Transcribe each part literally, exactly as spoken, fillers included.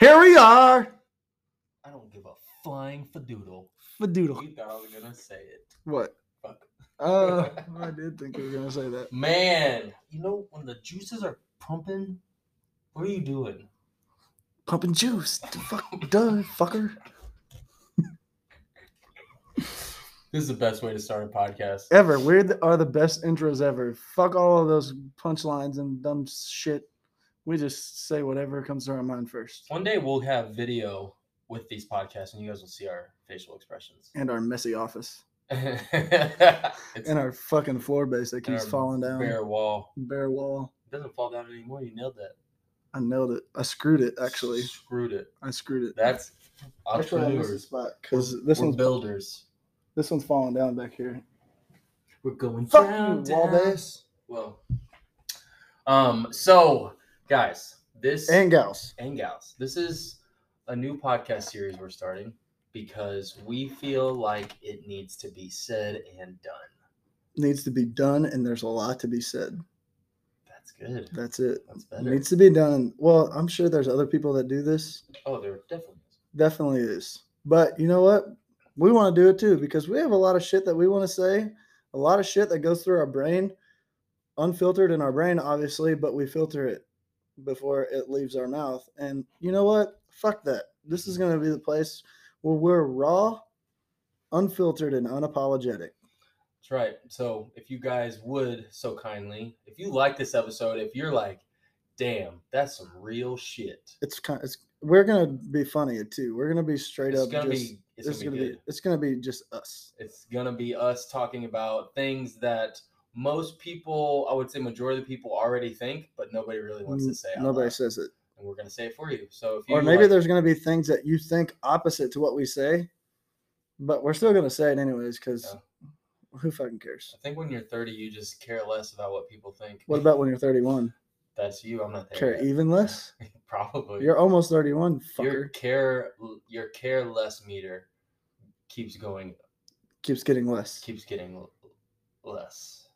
Here we are. I don't give a flying fadoodle. Fadoodle. You thought I was gonna say it. What? Fuck. Uh, I did think you were gonna say that. Man, you know when the juices are pumping, what are you doing? Pumping juice. Fuck, duh, fucker. This is the best way to start a podcast ever. We are the best intros ever. Fuck all of those punchlines and dumb shit. We just say whatever comes to our mind first. One day we'll have video with these podcasts, and you guys will see our facial expressions. And our messy office. And our fucking floor base that keeps falling down. Bare wall. Bare wall. It doesn't fall down anymore. You nailed that. I nailed it. I screwed it, actually. Screwed it. I screwed it. That's entrepreneurs. Because this one's builders. This one's falling down back here. We're going Fuck down, you, wall down. Base. Well, um, so guys, this and gals and gals. This is a new podcast series we're starting because we feel like it needs to be said and done. Needs to be done, and there's a lot to be said. That's good. That's it. That's better. It needs to be done. Well, I'm sure there's other people that do this. Oh, there definitely is. Definitely is. But you know what? We want to do it too because we have a lot of shit that we want to say, a lot of shit that goes through our brain, unfiltered in our brain, obviously, but we filter it before it leaves our mouth. And you know what? Fuck that. This is going to be the place where we're raw, unfiltered, and unapologetic. That's right. So if you guys would so kindly, if you like this episode, if you're like, damn, that's some real shit. It's kind. It's we're gonna be funny too. We're gonna be straight it's up. Gonna just, be, it's, it's gonna be. Gonna be it's gonna be just us. It's gonna be us talking about things that most people, I would say, majority of the people already think, but nobody really wants to say. Out nobody loud. Says it, and we're gonna say it for you. So if you or maybe like, there's gonna be things that you think opposite to what we say, but we're still gonna say it anyways because yeah. Who fucking cares? I think when you're thirty, you just care less about what people think. What about when you're thirty-one? That's you. I'm not there. Care yet. Even less? Probably. You're almost thirty-one, fucker. Your care, your care less meter keeps going. Keeps getting less. Keeps getting l- less.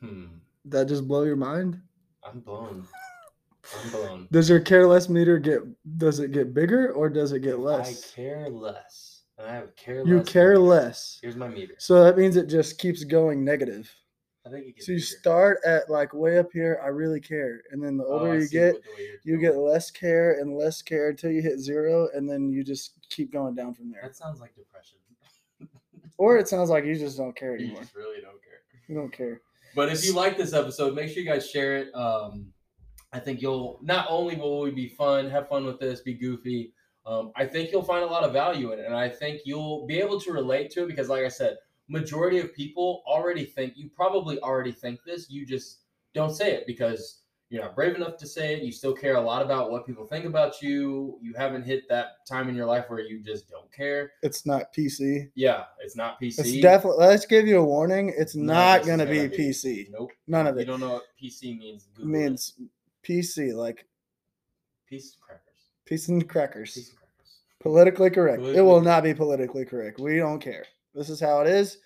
Hmm. That just blow your mind? I'm blown. I'm blown. Does your care less meter get? Does it get bigger or does it get less? I care less. I have care less. You care meter. Less. Here's my meter. So that means it just keeps going negative. I think you get so you bigger. Start at like way up here. I really care, and then the older oh, you get, you get less care and less care until you hit zero, and then you just keep going down from there. That sounds like depression. Or it sounds like you just don't care anymore. You just really don't care. You don't care. But if you like this episode, make sure you guys share it. Um, I think you'll not only will we be fun, have fun with this, be goofy. Um, I think you'll find a lot of value in it, and I think you'll be able to relate to it because, like I said. Majority of people already think, you probably already think this, you just don't say it because you're not brave enough to say it. You still care a lot about what people think about you. You haven't hit that time in your life where you just don't care. It's not P C. Yeah, it's not P C. It's definitely, let's give you a warning. It's no, not going to be P C. It. Nope. None of it. You don't know what P C means. Google means it. P C, like. Peace and crackers. Peace and crackers. Peace and crackers. Politically correct. Politically. It will not be politically correct. We don't care. This is how it is.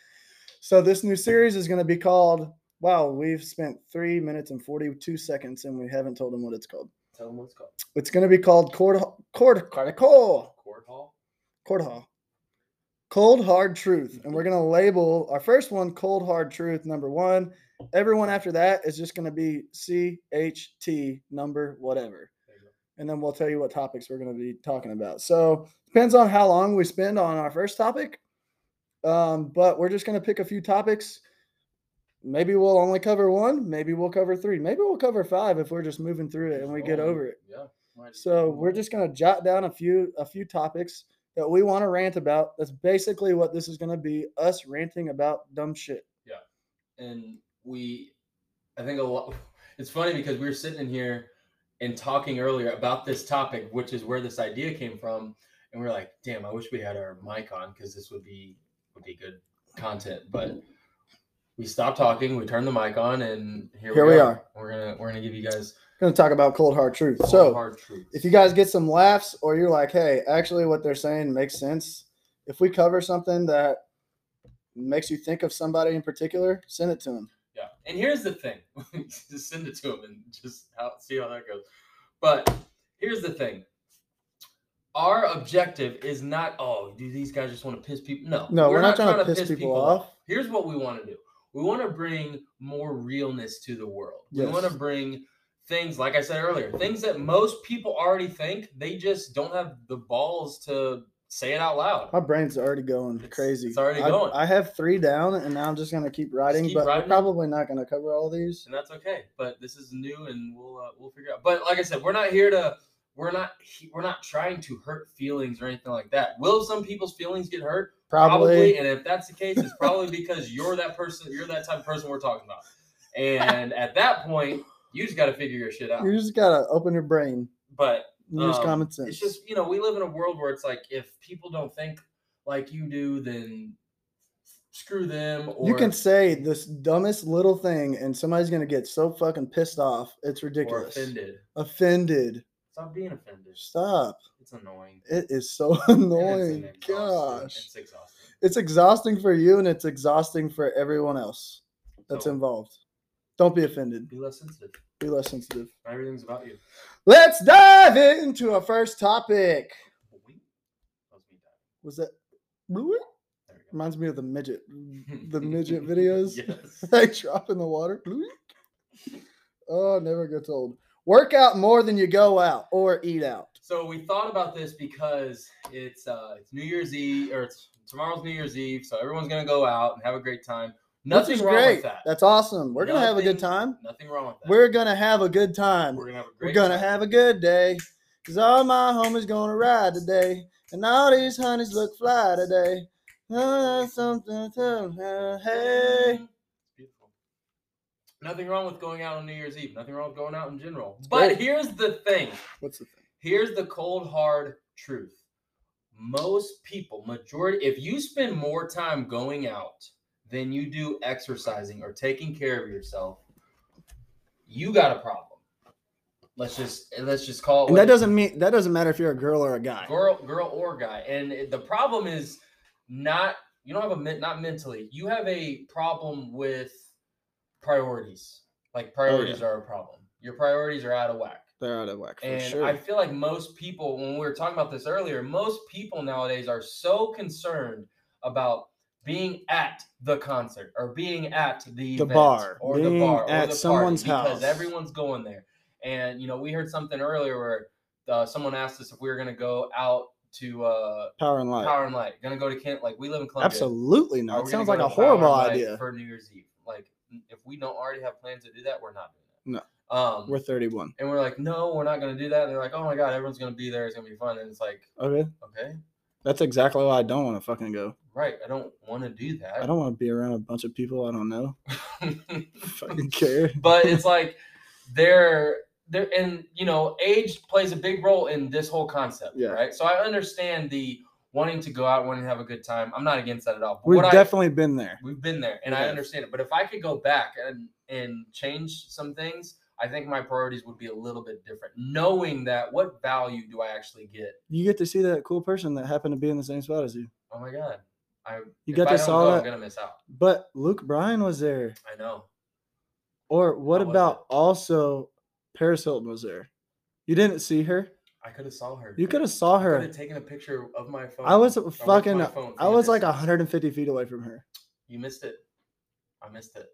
So this new series is going to be called, wow, we've spent three minutes and forty-two seconds and we haven't told them what it's called. Tell them what it's called. It's going to be called Cold Cold Cold Hall. Cold Hall. Cold Hard Truth. And we're going to label our first one Cold Hard Truth number one. Everyone after that is just going to be C H T number whatever. And then we'll tell you what topics we're going to be talking about. So depends on how long we spend on our first topic. Um, but we're just going to pick a few topics. Maybe we'll only cover one. Maybe we'll cover three. Maybe we'll cover five if we're just moving through it and we get over it. Yeah. So we're just going to jot down a few a few topics that we want to rant about. That's basically what this is going to be, us ranting about dumb shit. Yeah. And we, I think a lot, it's funny because we were sitting in here and talking earlier about this topic, which is where this idea came from. And we we're like, damn, I wish we had our mic on because this would be, would be good content, but we stopped talking, we turned the mic on, and here, here we, we are. We're gonna we're gonna give you guys we're gonna talk about cold hard truth. Cold so hard truth. If you guys get some laughs or you're like, hey, actually what they're saying makes sense. If we cover something that makes you think of somebody in particular, send it to them. Yeah. And here's the thing. Just send it to them and just out, see how that goes. But here's the thing. Our objective is not, oh, do these guys just want to piss people? No, no, we're, we're not, not trying, trying to piss, piss people, people off. off. Here's what we want to do. We want to bring more realness to the world. Yes. We want to bring things, like I said earlier, things that most people already think. They just don't have the balls to say it out loud. My brain's already going it's, crazy. It's already I, going. I have three down, and now I'm just going to keep writing, keep but riding. We're probably not going to cover all these. And that's okay. But this is new, and we'll uh, we'll figure out. But like I said, we're not here to – We're not we're not trying to hurt feelings or anything like that. Will some people's feelings get hurt? Probably. probably. And if that's the case, it's probably because you're that person. You're that type of person we're talking about. And at that point, you just got to figure your shit out. You just got to open your brain. But um, use common sense. It's just, you know, we live in a world where it's like, if people don't think like you do, then screw them. Or you can say this dumbest little thing and somebody's going to get so fucking pissed off. It's ridiculous. Or offended. Offended. Stop being offended. Stop. It's annoying. It is so annoying. It's Gosh. It's exhausting. It's exhausting for you, and it's exhausting for everyone else that's so involved. Don't be offended. Be less sensitive. Be less sensitive. Everything's about you. Let's dive into our first topic. Was that? Reminds me of the midget. The midget videos. Yes. They drop in the water. Oh, never gets old. Work out more than you go out or eat out. So we thought about this because it's uh, it's New Year's Eve, or it's tomorrow's New Year's Eve, so everyone's going to go out and have a great time. Nothing's wrong great. with that. That's awesome. We're going to have a good time. Nothing wrong with that. We're going to have a good time. We're going to have a great We're gonna time. Have a good day because all my homies going to ride today and all these honeys look fly today. Oh, that's something to hey. Nothing wrong with going out on New Year's Eve. Nothing wrong with going out in general. But here's the thing. What's the thing? Here's the cold, hard truth. Most people, majority, if you spend more time going out than you do exercising or taking care of yourself, you got a problem. Let's just let's just call it. And that doesn't mean that doesn't matter if you're a girl or a guy. Girl, girl or guy. And the problem is not you don't have a not mentally. You have a problem with priorities. Like priorities oh, yeah. are a problem. Your priorities are out of whack. They're out of whack. For and sure. I feel like most people, when we were talking about this earlier, most people nowadays are so concerned about being at the concert or being at the, the event bar or being the bar or at the someone's house because everyone's going there. And, you know, we heard something earlier where uh, someone asked us if we were going to go out to uh, Power and Light. Power and Light. Going to go to Kent. Like we live in Columbia. Absolutely not. It sounds like a horrible idea for New Year's Eve. Like, if we don't already have plans to do that, we're not doing that. No, um, we're thirty-one, and we're like, no, we're not going to do that. And they're like, oh my god, everyone's going to be there. It's going to be fun. And it's like, okay, okay, that's exactly why I don't want to fucking go. Right, I don't want to do that. I don't want to be around a bunch of people I don't know. Fucking care. But it's like, they're they're and you know, age plays a big role in this whole concept. Yeah. Right. So I understand the wanting to go out, wanting to have a good time. I'm not against that at all. But we've definitely I, been there. We've been there, and yeah. I understand it. But if I could go back and, and change some things, I think my priorities would be a little bit different, knowing that what value do I actually get? You get to see that cool person that happened to be in the same spot as you. Oh, my God. I, you got I to saw go, that. I'm going to miss out. But Luke Bryan was there. I know. Or what How about also Paris Hilton was there? You didn't see her? I could have saw her. You could have saw her. I could have taken a picture of my phone. I was fucking, I was like one hundred fifty feet away from her. You missed it. I missed it.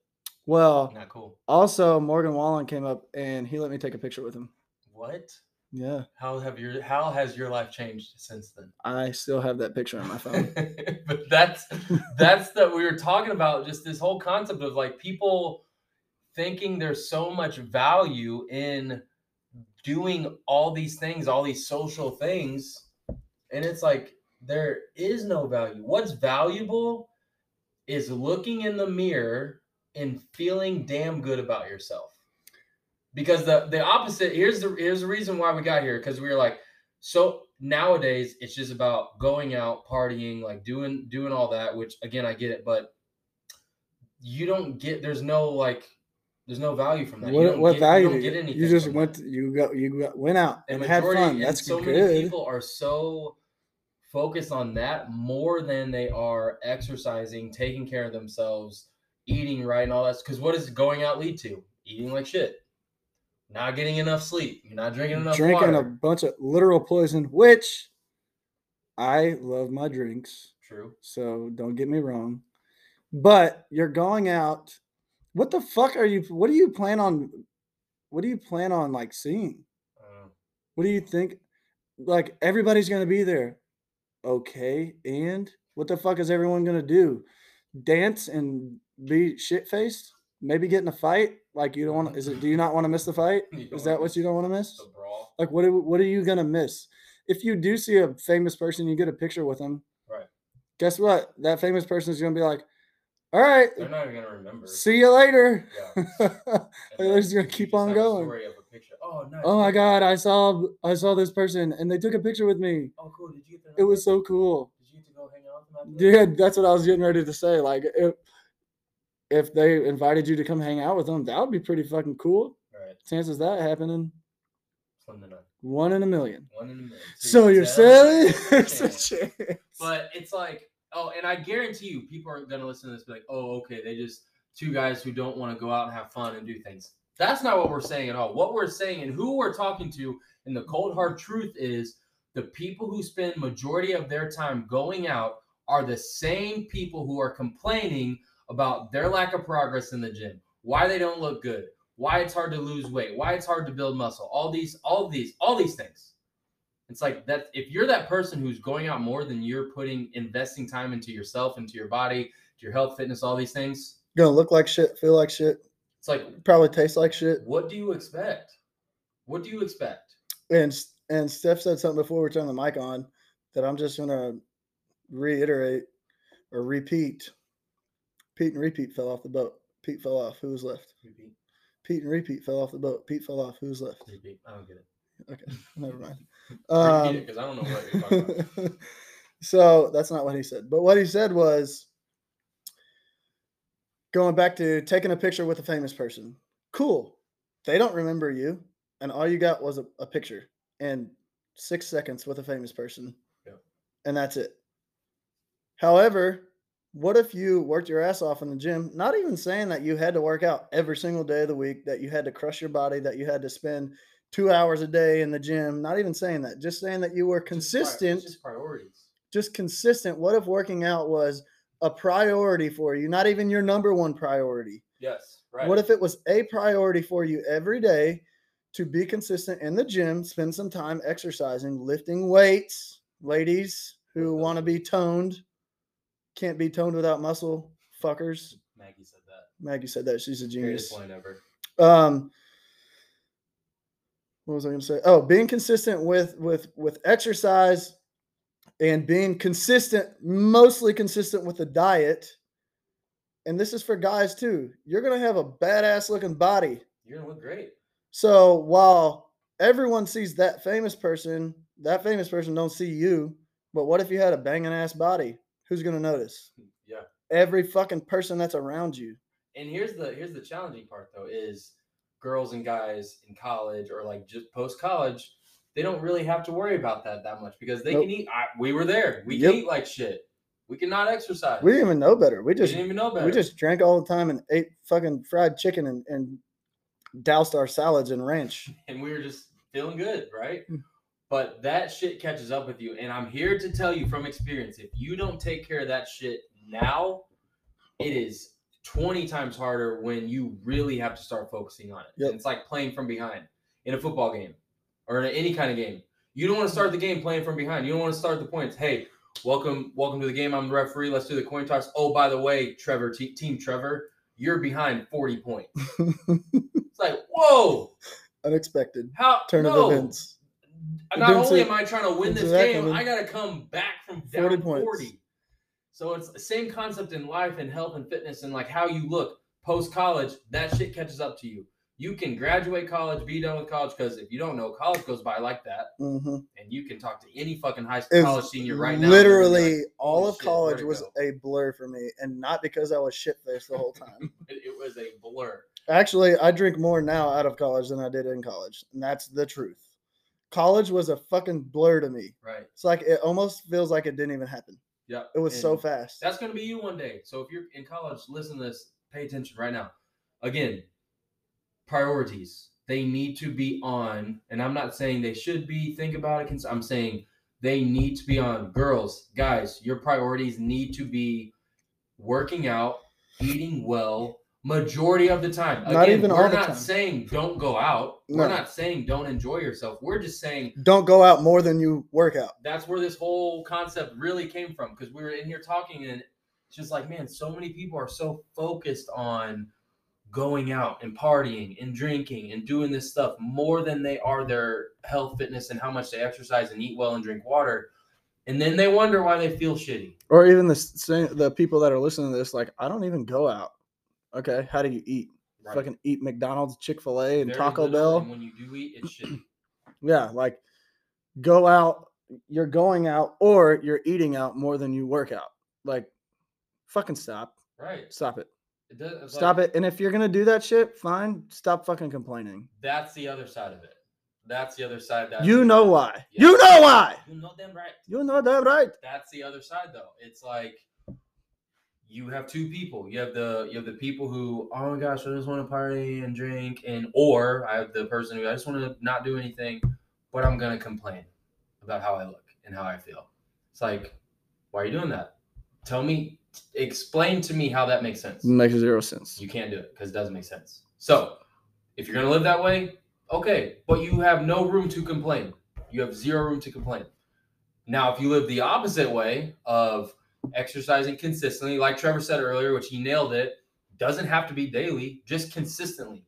Well, not cool. Also, Morgan Wallen came up and he let me take a picture with him. What? Yeah. How have your, how has your life changed since then? I still have that picture on my phone. But that's, that's the, we were talking about just this whole concept of like people thinking there's so much value in doing all these things, all these social things, and it's like there is no value. What's valuable is looking in the mirror and feeling damn good about yourself. Because the the opposite, here's the here's the reason why we got here, because we were like, so nowadays it's just about going out, partying, like doing doing all that, which again I get it, but you don't get there's no like There's no value from that. What, you don't what get, value? You don't get anything. You just went. To, you got. You got, went out and, and majority, had fun. That's and so good. So many people are so focused on that more than they are exercising, taking care of themselves, eating right, and all that. Because what does going out lead to? Eating like shit, not getting enough sleep, you're not drinking enough. Drinking water. a bunch of literal poison, which I love my drinks. True. So don't get me wrong. But you're going out. What the fuck are you? What do you plan on? What do you plan on like seeing? Uh, what do you think? Like everybody's gonna be there. Okay, and what the fuck is everyone gonna do? Dance and be shit faced? Maybe get in a fight? Like you don't want? Is it? Do you not want to miss the fight? Is that what you don't want to miss? The brawl. Like what? What are you gonna miss? If you do see a famous person, you get a picture with them. Right. Guess what? That famous person is gonna be like, all right. They're not even gonna remember. See you later. Yeah. They're just gonna keep on going. Story of a picture. Oh, nice. Oh my God! I saw I saw this person and they took a picture with me. Oh, cool! Did you get that? It was so cool. Did you get to go hang out with them? Yeah, that's what I was getting ready to say. Like, if if they invited you to come hang out with them, that would be pretty fucking cool. Right. Chances that happening. One in a, one in a million. One in a million. So, so you're saying there's a chance. But it's like. Oh, and I guarantee you, people are going to listen to this and be like, oh, okay, they just two guys who don't want to go out and have fun and do things. That's not what we're saying at all. What we're saying and who we're talking to in the cold, hard truth is the people who spend majority of their time going out are the same people who are complaining about their lack of progress in the gym, why they don't look good, why it's hard to lose weight, why it's hard to build muscle, all these, all these, all these things. It's like that if you're that person who's going out more than you're putting, investing time into yourself, into your body, to your health, fitness, all these things. You're going to look like shit, feel like shit. It's like. Probably taste like shit. What do you expect? What do you expect? And and Steph said something before we turned the mic on that I'm just going to reiterate or repeat. Pete and Repeat fell off the boat. Pete fell off. Who was left? Repeat. Pete and Repeat fell off the boat. Pete fell off. Who was left? Repeat. I don't get it. Okay, never mind. Um, it, 'cause I don't know what you're talking about. So that's not what he said. But what he said was, going back to taking a picture with a famous person. Cool. They don't remember you, and all you got was a, a picture and six seconds with a famous person, yeah. And that's it. However, what if you worked your ass off in the gym, not even saying that you had to work out every single day of the week, that you had to crush your body, that you had to spend – two hours a day in the gym, not even saying that, just saying that you were consistent, just, pri- just priorities, just consistent. What if working out was a priority for you, not even your number one priority? Yes. Right. What if it was a priority for you every day to be consistent in the gym, spend some time exercising, lifting weights, ladies who want to be toned, can't be toned without muscle, fuckers. Maggie said that. Maggie said that. She's a genius. Greatest line ever. Um, What was I going to say? Oh, being consistent with with with exercise and being consistent, mostly consistent with the diet. And this is for guys too. You're going to have a badass looking body. You're going to look great. So while everyone sees that famous person, that famous person don't see you. But what if you had a banging ass body? Who's going to notice? Yeah. Every fucking person that's around you. And here's the here's the challenging part though is. Girls and guys in college or like just post-college, they don't really have to worry about that that much because they nope. can eat. I, we were there. We yep. can eat like shit. We cannot exercise. We didn't even know better. We just we didn't even know better. We just drank all the time and ate fucking fried chicken and, and doused our salads in ranch. And we were just feeling good, right? But that shit catches up with you. And I'm here to tell you from experience, if you don't take care of that shit now, it is twenty times harder when you really have to start focusing on it. Yep. It's like playing from behind in a football game or in any kind of game. You don't want to start the game playing from behind. You don't want to start the points. Hey, welcome welcome to the game. I'm the referee. Let's do the coin toss. Oh, by the way, Trevor, te- Team Trevor, you're behind forty points. It's like, whoa. Unexpected. How? Turn no. of events. Not events only am I trying to win this game, coming. I got to come back from down forty. Points. forty. So it's the same concept in life and health and fitness and like how you look post-college, that shit catches up to you. You can graduate college, be done with college, because if you don't know, college goes by like that. Mm-hmm. And you can talk to any fucking high school college senior right now. Literally like, all of shit, college was go. a blur for me, and not because I was shit-faced the whole time. it, it was a blur. Actually, I drink more now out of college than I did in college, and that's the truth. College was a fucking blur to me. Right. It's like it almost feels like it didn't even happen. Yeah, it was and so fast. That's going to be you one day. So if you're in college, listen to this. Pay attention right now. Again, priorities. They need to be on. And I'm not saying they should be. Think about it. I'm saying They need to be on. Girls, guys, your priorities need to be working out, eating well, majority of the time. Again, not even we're all the not time. saying don't go out. No. We're not saying don't enjoy yourself. We're just saying don't go out more than you work out. That's where this whole concept really came from, because we were in here talking and it's just like, man, so many people are so focused on going out and partying and drinking and doing this stuff more than they are their health, fitness, and how much they exercise and eat well and drink water. And then they wonder why they feel shitty. Or even the the people that are listening to this, like, I don't even go out. Okay, how do you eat? Right. Fucking eat McDonald's, Chick-fil-A, and Very Taco Bell. And when you do eat, it's shitty. Yeah, like, go out. You're going out or you're eating out more than you work out. Like, fucking stop. Right. Stop it. It does, stop like, it. And if you're going to do that shit, fine. Stop fucking complaining. That's the other side of it. That's the other side. That you know why. Yeah. You know why. You know them right. You know them right. That's the other side, though. It's like you have two people. You have the you have the people who, oh, my gosh, I just want to party and drink. And or I have the person who, I just want to not do anything, but I'm going to complain about how I look and how I feel. It's like, why are you doing that? Tell me. Explain to me how that makes sense. Makes zero sense. You can't do it because it doesn't make sense. So if you're going to live that way, okay, but you have no room to complain. You have zero room to complain. Now, if you live the opposite way of exercising consistently, like Trevor said earlier, which he nailed it, doesn't have to be daily, just consistently.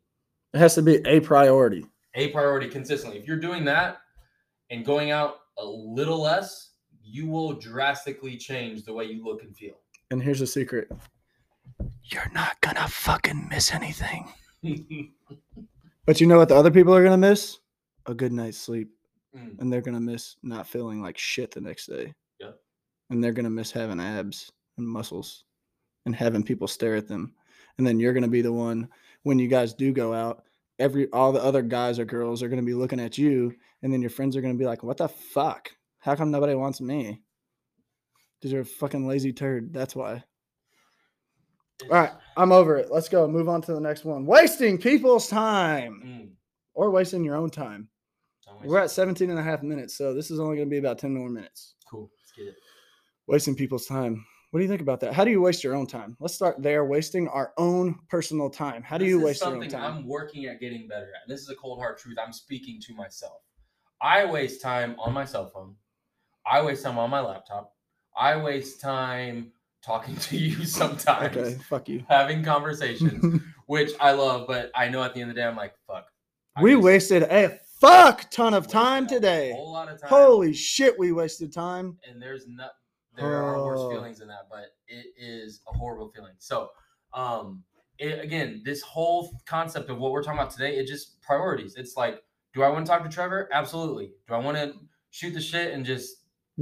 It has to be a priority. A priority consistently. If you're doing that and going out a little less, you will drastically change the way you look and feel. And here's the secret. You're not going to fucking miss anything. But you know what the other people are going to miss? A good night's sleep. Mm. And they're going to miss not feeling like shit the next day. Yeah. And they're going to miss having abs and muscles and having people stare at them. And then you're going to be the one, when you guys do go out, every all the other guys or girls are going to be looking at you. And then your friends are going to be like, what the fuck? How come nobody wants me? Because you're a fucking lazy turd. That's why. All right. I'm over it. Let's go. Move on to the next one. Wasting people's time. Mm. Or wasting your own time. We're at seventeen and a half minutes, so this is only going to be about ten more minutes. Cool. Let's get it. Wasting people's time. What do you think about that? How do you waste your own time? Let's start there. Wasting our own personal time. How do you waste your own time? This is something I'm working at getting better at. This is a cold hard truth. I'm speaking to myself. I waste time on my cell phone. I waste time on my laptop. I waste time talking to you sometimes. Okay, fuck you. Having conversations, which I love, but I know at the end of the day, I'm like, fuck. I we wasted a fuck ton of time today. A whole lot of time. Holy shit, we wasted time. And there's not, there oh. are worse feelings than that, but it is a horrible feeling. So, um, it, again, this whole concept of what we're talking about today, it just priorities. It's like, do I want to talk to Trevor? Absolutely. Do I want to shoot the shit and just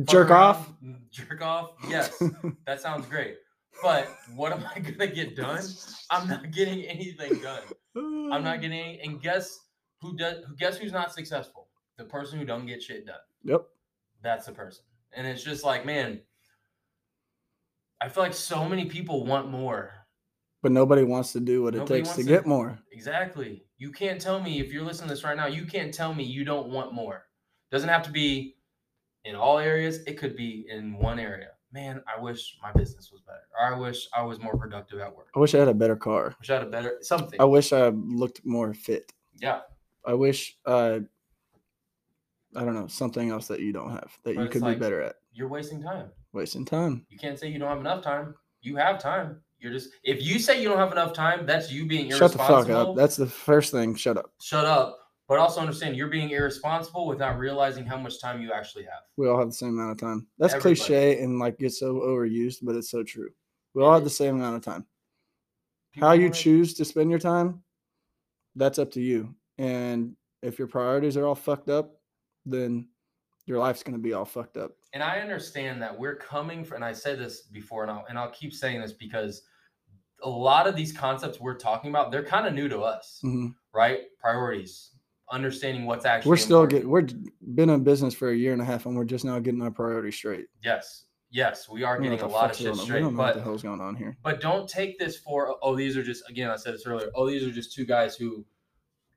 jerk off? Jerk off? Yes. That sounds great. But what am I going to get done? I'm not getting anything done. I'm not getting any, and guess who does guess who's not successful? The person who don't get shit done. Yep. That's the person. And it's just like, man, I feel like so many people want more. But nobody wants to do what nobody it takes to, to get more. Exactly. You can't tell me, if you're listening to this right now, you can't tell me you don't want more. Doesn't have to be in all areas. It could be in one area. Man, I wish my business was better. Or I wish I was more productive at work. I wish I had a better car. I wish I had a better something. I wish I looked more fit. Yeah. I wish uh, I don't know, something else that you don't have that but you could like, be better at. You're wasting time. Wasting time. You can't say you don't have enough time. You have time. You're just if you say you don't have enough time, that's you being irresponsible. Shut the fuck up. That's the first thing. Shut up. Shut up. But also understand you're being irresponsible with not realizing how much time you actually have. We all have the same amount of time. That's Everybody. cliche and like gets so overused, but it's so true. We all have the same amount of time. People how you choose to spend your time, that's up to you. And if your priorities are all fucked up, then your life's going to be all fucked up. And I understand that we're coming from, and I said this before, and I'll, and I'll keep saying this because a lot of these concepts we're talking about, they're kind of new to us, mm-hmm. right? Priorities. Understanding what's actually we're still important. Getting we're been in business for a year and a half and we're just now getting our priorities straight. Yes. Yes. We are getting a lot of shit straight. We don't know but, what the hell's going on here. But don't take this for, oh, these are just, again, I said this earlier. Oh, these are just two guys who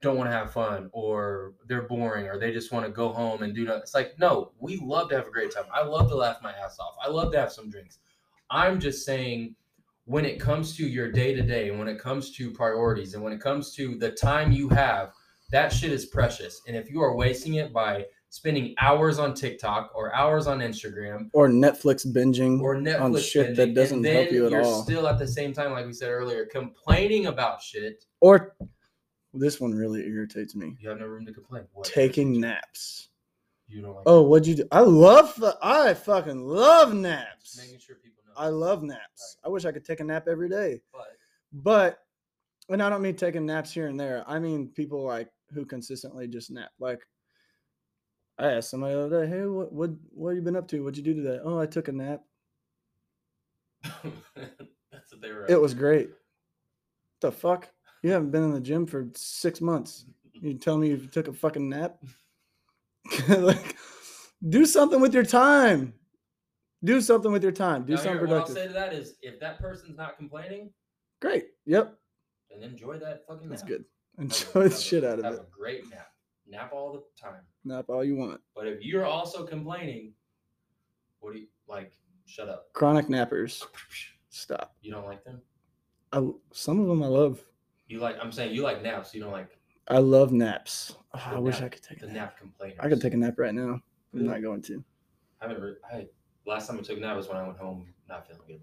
don't want to have fun, or they're boring, or they just want to go home and do nothing. It's like, no, we love to have a great time. I love to laugh my ass off. I love to have some drinks. I'm just saying, when it comes to your day to day, and when it comes to priorities, and when it comes to the time you have, that shit is precious. And if you are wasting it by spending hours on TikTok or hours on Instagram or Netflix binging or Netflix on shit binging, that doesn't help you at you're all, you're still at the same time, like we said earlier, complaining about shit. Or this one really irritates me. You have no room to complain. What? Taking naps. You don't like. Oh, naps. What'd you do? I love. I fucking love naps. Making sure people. I love naps. Right. I wish I could take a nap every day. But, but, and I don't mean taking naps here and there. I mean people like who consistently just nap. Like, I asked somebody the other day, "Hey, what what what have you been up to? What'd you do today?" "Oh, I took a nap." That's what they were. It was great. What the fuck? You haven't been in the gym for six months. You tell me you took a fucking nap? Like, do something with your time. Do something with your time. Do now, something here, productive. What I'll say to that is, if that person's not complaining, great. Yep. And enjoy that fucking nap. That's good. Enjoy the shit out of it. Have a great nap. Nap all the time. Nap all you want. But if you're also complaining, what do you, like, shut up. Chronic nappers. Stop. You don't like them? I, some of them I love. You like, I'm saying you like naps. You don't like. I love naps. Oh, I nap, wish I could take a nap. The nap complainers. I could take a nap right now. Really? I'm not going to. I haven't re- I Last time I took a nap was when I went home not feeling good.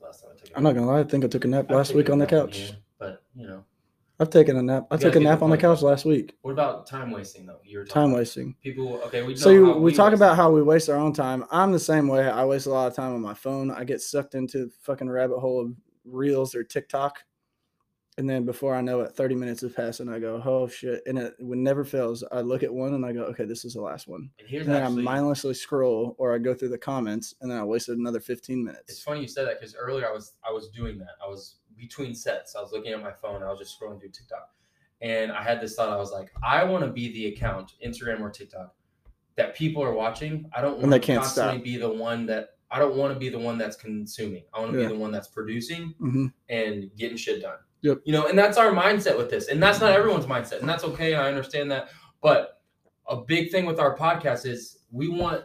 Last time I took a nap. I'm not gonna lie, I think I took a nap I've last week on the couch. Here, but you know, I've taken a nap. I took a nap on the couch last week. What about time wasting though? You were talking time wasting. People, okay, we. So you, we, we talk about how we waste our own time. I'm the same way. I waste a lot of time on my phone. I get sucked into the fucking rabbit hole of reels or TikTok, and then before I know it, thirty minutes has passed, and I go, "Oh shit!" And it never fails. I look at one, and I go, "Okay, this is the last one." And, here's and then actually, I mindlessly scroll, or I go through the comments, and then I wasted another fifteen minutes. It's funny you said that because earlier I was I was doing that. I was between sets. I was looking at my phone. I was just scrolling through TikTok, and I had this thought. I was like, "I want to be the account, Instagram or TikTok, that people are watching. I don't want to constantly stop. be the one that I don't want to be the one that's consuming. I want to yeah. be the one that's producing mm-hmm. and getting shit done." Yep. You know, and that's our mindset with this. And that's not everyone's mindset. And that's okay. And I understand that. But a big thing with our podcast is we want,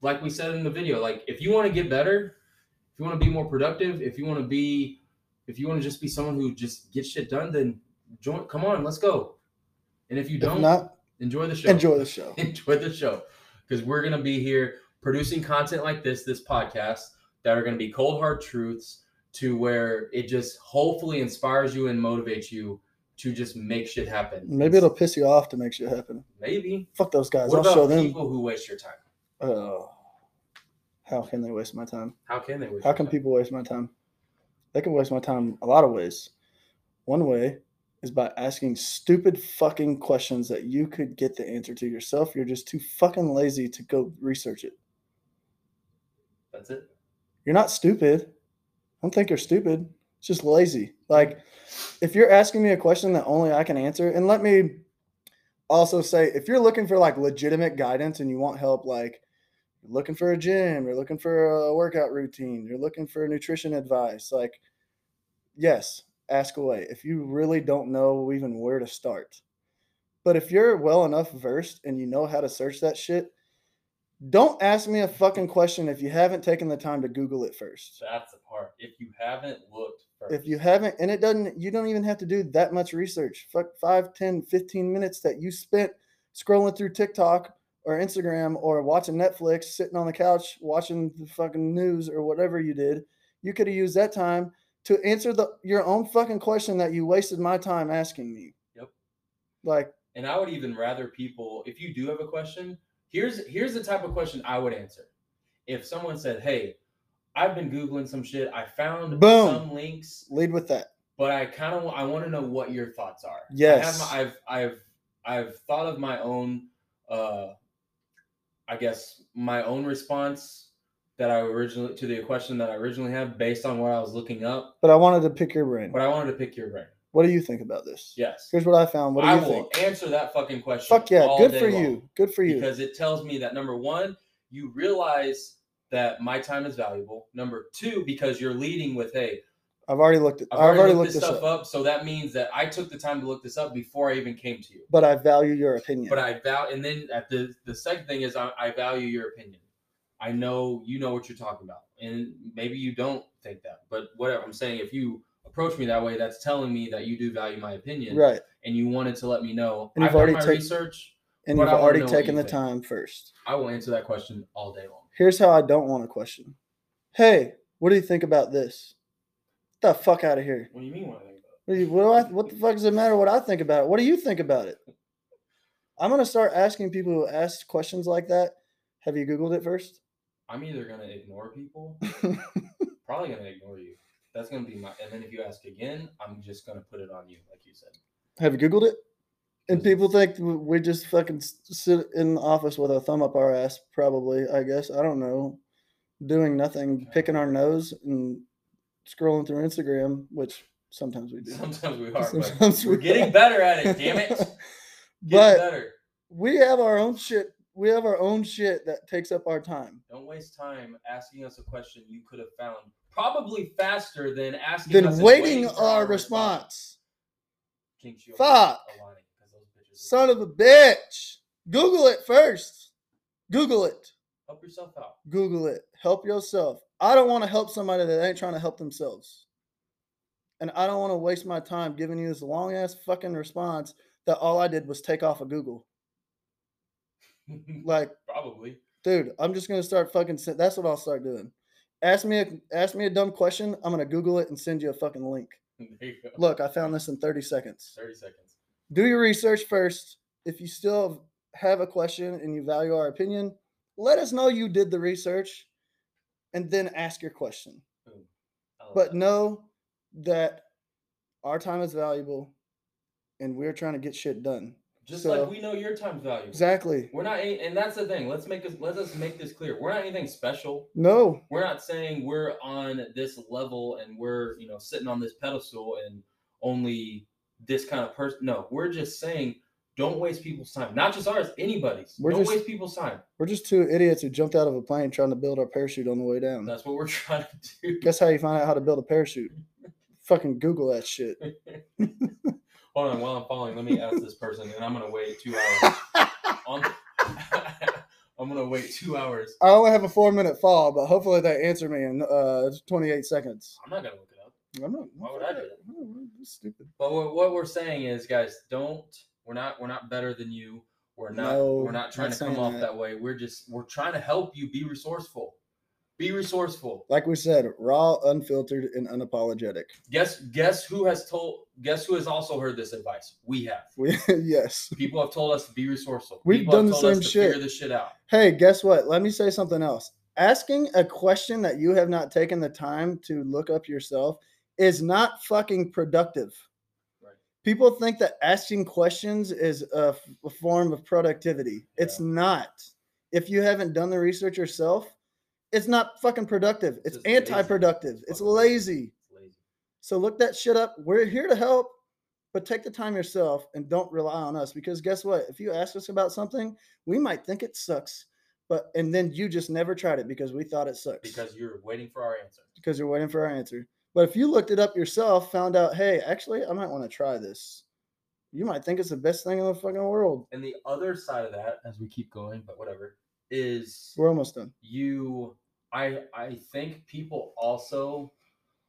like we said in the video, like if you want to get better, if you want to be more productive, if you want to be, if you want to just be someone who just gets shit done, then join. Come on, let's go. And if you don't, if not, enjoy the show. Enjoy the show. Enjoy the show. Because we're going to be here producing content like this, this podcast, that are going to be cold, hard truths, to where it just hopefully inspires you and motivates you to just make shit happen. Maybe it'll piss you off to make shit happen. Maybe. Fuck those guys. What I'll about show them. People who waste your time? Oh, how can they waste my time? How can they waste How can time? people waste my time? They can waste my time a lot of ways. One way is by asking stupid fucking questions that you could get the answer to yourself. You're just too fucking lazy to go research it. That's it. You're not stupid. I don't think you're stupid. It's just lazy. Like, if you're asking me a question that only I can answer, and let me also say, if you're looking for, like, legitimate guidance and you want help, like, you're looking for a gym, you're looking for a workout routine, you're looking for nutrition advice, like, yes, ask away. If you really don't know even where to start. But if you're well enough versed and you know how to search that shit, don't ask me a fucking question if you haven't taken the time to Google it first. That's the part. If you haven't looked first. If you haven't, and it doesn't, you don't even have to do that much research. Fuck five, ten, fifteen minutes that you spent scrolling through TikTok or Instagram or watching Netflix, sitting on the couch, watching the fucking news or whatever you did. You could have used that time to answer the your own fucking question that you wasted my time asking me. Yep. Like, and I would even rather people, if you do have a question, Here's here's the type of question I would answer. If someone said, "Hey, I've been Googling some shit. I found Boom. some links." Lead with that. But I kind of I want to know what your thoughts are. Yes. I have my, I've I've I've thought of my own, uh, I guess my own response that I originally to the question that I originally had based on what I was looking up. But I wanted to pick your brain. But I wanted to pick your brain. What do you think about this? Yes. Here's what I found. What do I you think? I will answer that fucking question. Fuck yeah. All Good day for long. you. Good for you. Because it tells me that, number one, you realize that my time is valuable. Number two, because you're leading with, hey, I've already looked at, I've already, I've already looked, looked this stuff up. up. So that means that I took the time to look this up before I even came to you. But I value your opinion. But I value, and then at the the second thing is I, I value your opinion. I know you know what you're talking about, and maybe you don't think that. But whatever I'm saying, if you approach me that way, that's telling me that you do value my opinion, right? And you wanted to let me know. And I've already done my research, and you've already taken the time first. I will answer that question all day long. Here's how I don't want a question. Hey, what do you think about this? Get the fuck out of here. What do you mean? What I think about it? What do I? What the fuck does it matter what I think about it? What do you think about it? I'm gonna start asking people who ask questions like that. Have you Googled it first? I'm either gonna ignore people, probably gonna ignore you. That's gonna be my. And then if you ask again, I'm just gonna put it on you, like you said. Have you Googled it? And people think we just fucking sit in the office with our thumb up our ass, probably. I guess I don't know, doing nothing, okay. Picking our nose and scrolling through Instagram, which sometimes we do. Sometimes we are. Sometimes we're we getting are. better at it. Damn it! Get but better. We have our own shit. We have our own shit that takes up our time. Don't waste time asking us a question you could have found probably faster than asking than us than waiting, waiting our, our response. response. Fuck. Son of a bitch. Google it first. Google it. Help yourself out. Google it. Help yourself. I don't want to help somebody that ain't trying to help themselves. And I don't want to waste my time giving you this long-ass fucking response that all I did was take off of Google. Like, probably, dude. I'm just gonna start fucking. That's what I'll start doing. Ask me, a, ask me a dumb question. I'm gonna Google it and send you a fucking link. There you go. Look, I found this in thirty seconds. thirty seconds. Do your research first. If you still have a question and you value our opinion, let us know you did the research, and then ask your question. Ooh, but that. Know that our time is valuable, and we're trying to get shit done. Just so, like we know your time's valuable. Exactly. We're not, and that's the thing. Let's make us let us make this clear. We're not anything special. No. We're not saying we're on this level and we're, you know, sitting on this pedestal and only this kind of person. No, we're just saying don't waste people's time. Not just ours, anybody's. We're don't just, waste people's time. We're just two idiots who jumped out of a plane trying to build our parachute on the way down. That's what we're trying to do. Guess how you find out how to build a parachute? Fucking Google that shit. Hold on, while I'm following, let me ask this person, and I'm gonna wait two hours. I'm, I'm gonna wait two hours. I only have a four-minute fall, but hopefully they answer me in uh, twenty-eight seconds. I'm not gonna look it up. I'm not. Why would I do that? That's stupid. But what, what we're saying is, guys, don't. We're not. We're not better than you. We're not. No, we're not trying to come off that. that way. We're just. We're trying to help you be resourceful. Be resourceful. Like we said, raw, unfiltered, and unapologetic. Guess guess who has told guess who has also heard this advice? We have. We, yes. People have told us to be resourceful. We've People done have told the same us to shit. Figure this shit out. Hey, guess what? Let me say something else. Asking a question that you have not taken the time to look up yourself is not fucking productive. Right. People think that asking questions is a, a form of productivity. Yeah. It's not. If you haven't done the research yourself, it's not fucking productive. It's, it's anti-productive. Lazy. It's lazy. lazy. So look that shit up. We're here to help, but take the time yourself and don't rely on us, because guess what? If you ask us about something, we might think it sucks, but and then you just never tried it because we thought it sucks. Because you're waiting for our answer. Because you're waiting for our answer. But if you looked it up yourself, found out, hey, actually, I might want to try this. You might think it's the best thing in the fucking world. And the other side of that, as we keep going, but whatever. Is we're almost done. You, I, I think people also,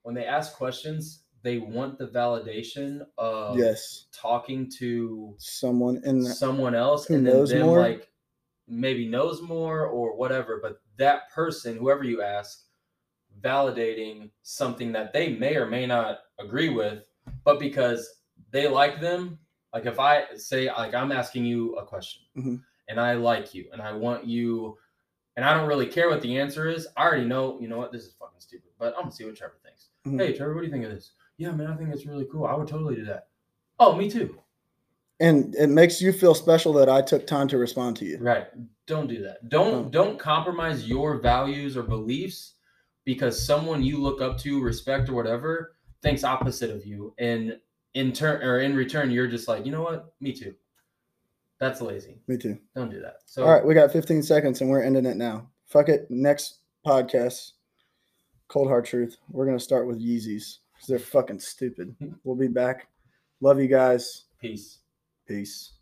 when they ask questions, they want the validation of yes, talking to someone and someone else, who and then knows them more. Like maybe knows more or whatever. But that person, whoever you ask, validating something that they may or may not agree with, but because they like them. Like if I say, like I'm asking you a question. Mm-hmm. And I like you, and I want you, and I don't really care what the answer is. I already know, you know what, this is fucking stupid, but I'm going to see what Trevor thinks. Mm-hmm. Hey, Trevor, what do you think of this? Yeah, man, I think it's really cool. I would totally do that. Oh, me too. And it makes you feel special that I took time to respond to you. Right. Don't do that. Don't, oh. don't compromise your values or beliefs because someone you look up to, respect or whatever, thinks opposite of you. And in turn, or in return, you're just like, you know what? Me too. That's lazy. Me too. Don't do that. So, all right, we got fifteen seconds, and we're ending it now. Fuck it. Next podcast, Cold Hard Truth. We're going to start with Yeezys. because they're fucking stupid. We'll be back. Love you guys. Peace. Peace.